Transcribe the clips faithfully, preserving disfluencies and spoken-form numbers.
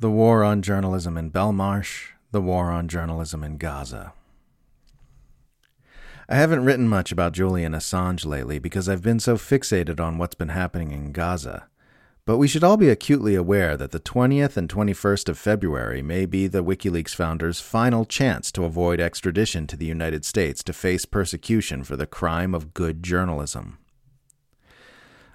The war on journalism in Belmarsh, the war on journalism in Gaza. I haven't written much about Julian Assange lately because I've been so fixated on what's been happening in Gaza. But we should all be acutely aware that the twentieth and twenty-first of February may be the WikiLeaks founder's final chance to avoid extradition to the United States to face persecution for the crime of good journalism.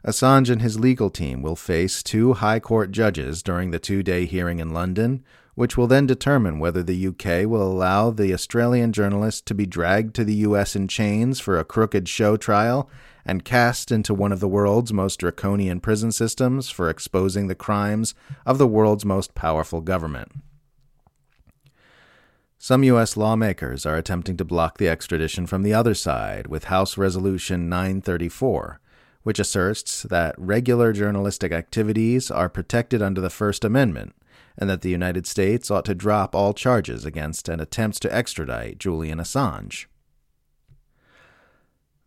Assange and his legal team will face two high court judges during the two-day hearing in London, which will then determine whether the U K will allow the Australian journalist to be dragged to the U S in chains for a crooked show trial and cast into one of the world's most draconian prison systems for exposing the crimes of the world's most powerful government. Some U S lawmakers are attempting to block the extradition from the other side with House Resolution nine thirty-four, which asserts that regular journalistic activities are protected under the First Amendment and that the United States ought to drop all charges against and attempts to extradite Julian Assange.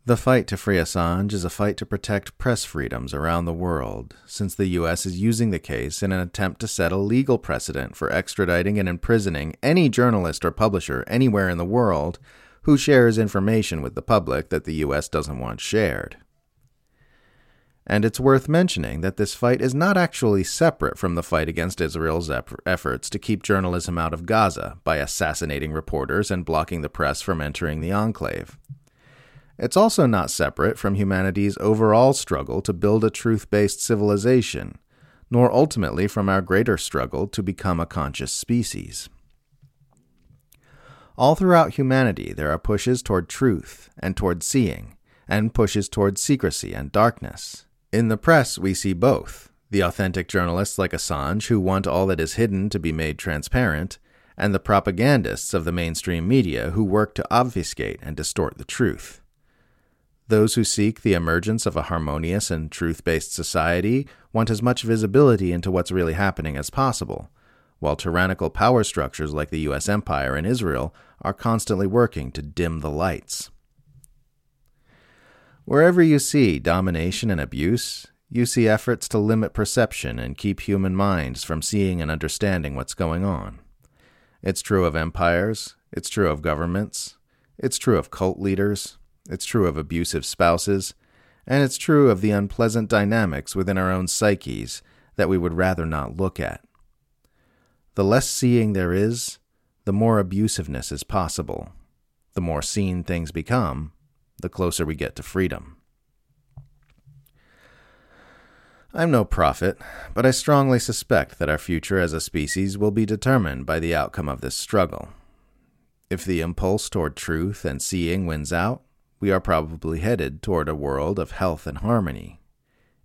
The fight to free Assange is a fight to protect press freedoms around the world, since the U S is using the case in an attempt to set a legal precedent for extraditing and imprisoning any journalist or publisher anywhere in the world who shares information with the public that the U S doesn't want shared. And it's worth mentioning that this fight is not actually separate from the fight against Israel's efforts to keep journalism out of Gaza by assassinating reporters and blocking the press from entering the enclave. It's also not separate from humanity's overall struggle to build a truth-based civilization, nor ultimately from our greater struggle to become a conscious species. All throughout humanity, there are pushes toward truth and toward seeing, and pushes toward secrecy and darkness. In the press, we see both, the authentic journalists like Assange who want all that is hidden to be made transparent, and the propagandists of the mainstream media who work to obfuscate and distort the truth. Those who seek the emergence of a harmonious and truth-based society want as much visibility into what's really happening as possible, while tyrannical power structures like the U S empire and Israel are constantly working to dim the lights. Wherever you see domination and abuse, you see efforts to limit perception and keep human minds from seeing and understanding what's going on. It's true of empires, it's true of governments, it's true of cult leaders, it's true of abusive spouses, and it's true of the unpleasant dynamics within our own psyches that we would rather not look at. The less seeing there is, the more abusiveness is possible. The more seen things become, the closer we get to freedom. I'm no prophet, but I strongly suspect that our future as a species will be determined by the outcome of this struggle. If the impulse toward truth and seeing wins out, we are probably headed toward a world of health and harmony.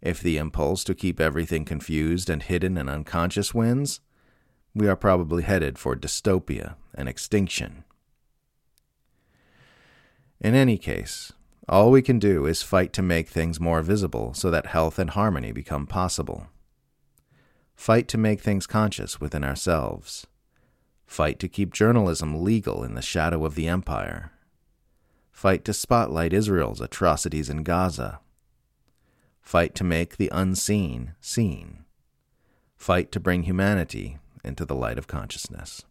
If the impulse to keep everything confused and hidden and unconscious wins, we are probably headed for dystopia and extinction. In any case, all we can do is fight to make things more visible so that health and harmony become possible. Fight to make things conscious within ourselves. Fight to keep journalism legal in the shadow of the empire. Fight to spotlight Israel's atrocities in Gaza. Fight to make the unseen seen. Fight to bring humanity into the light of consciousness.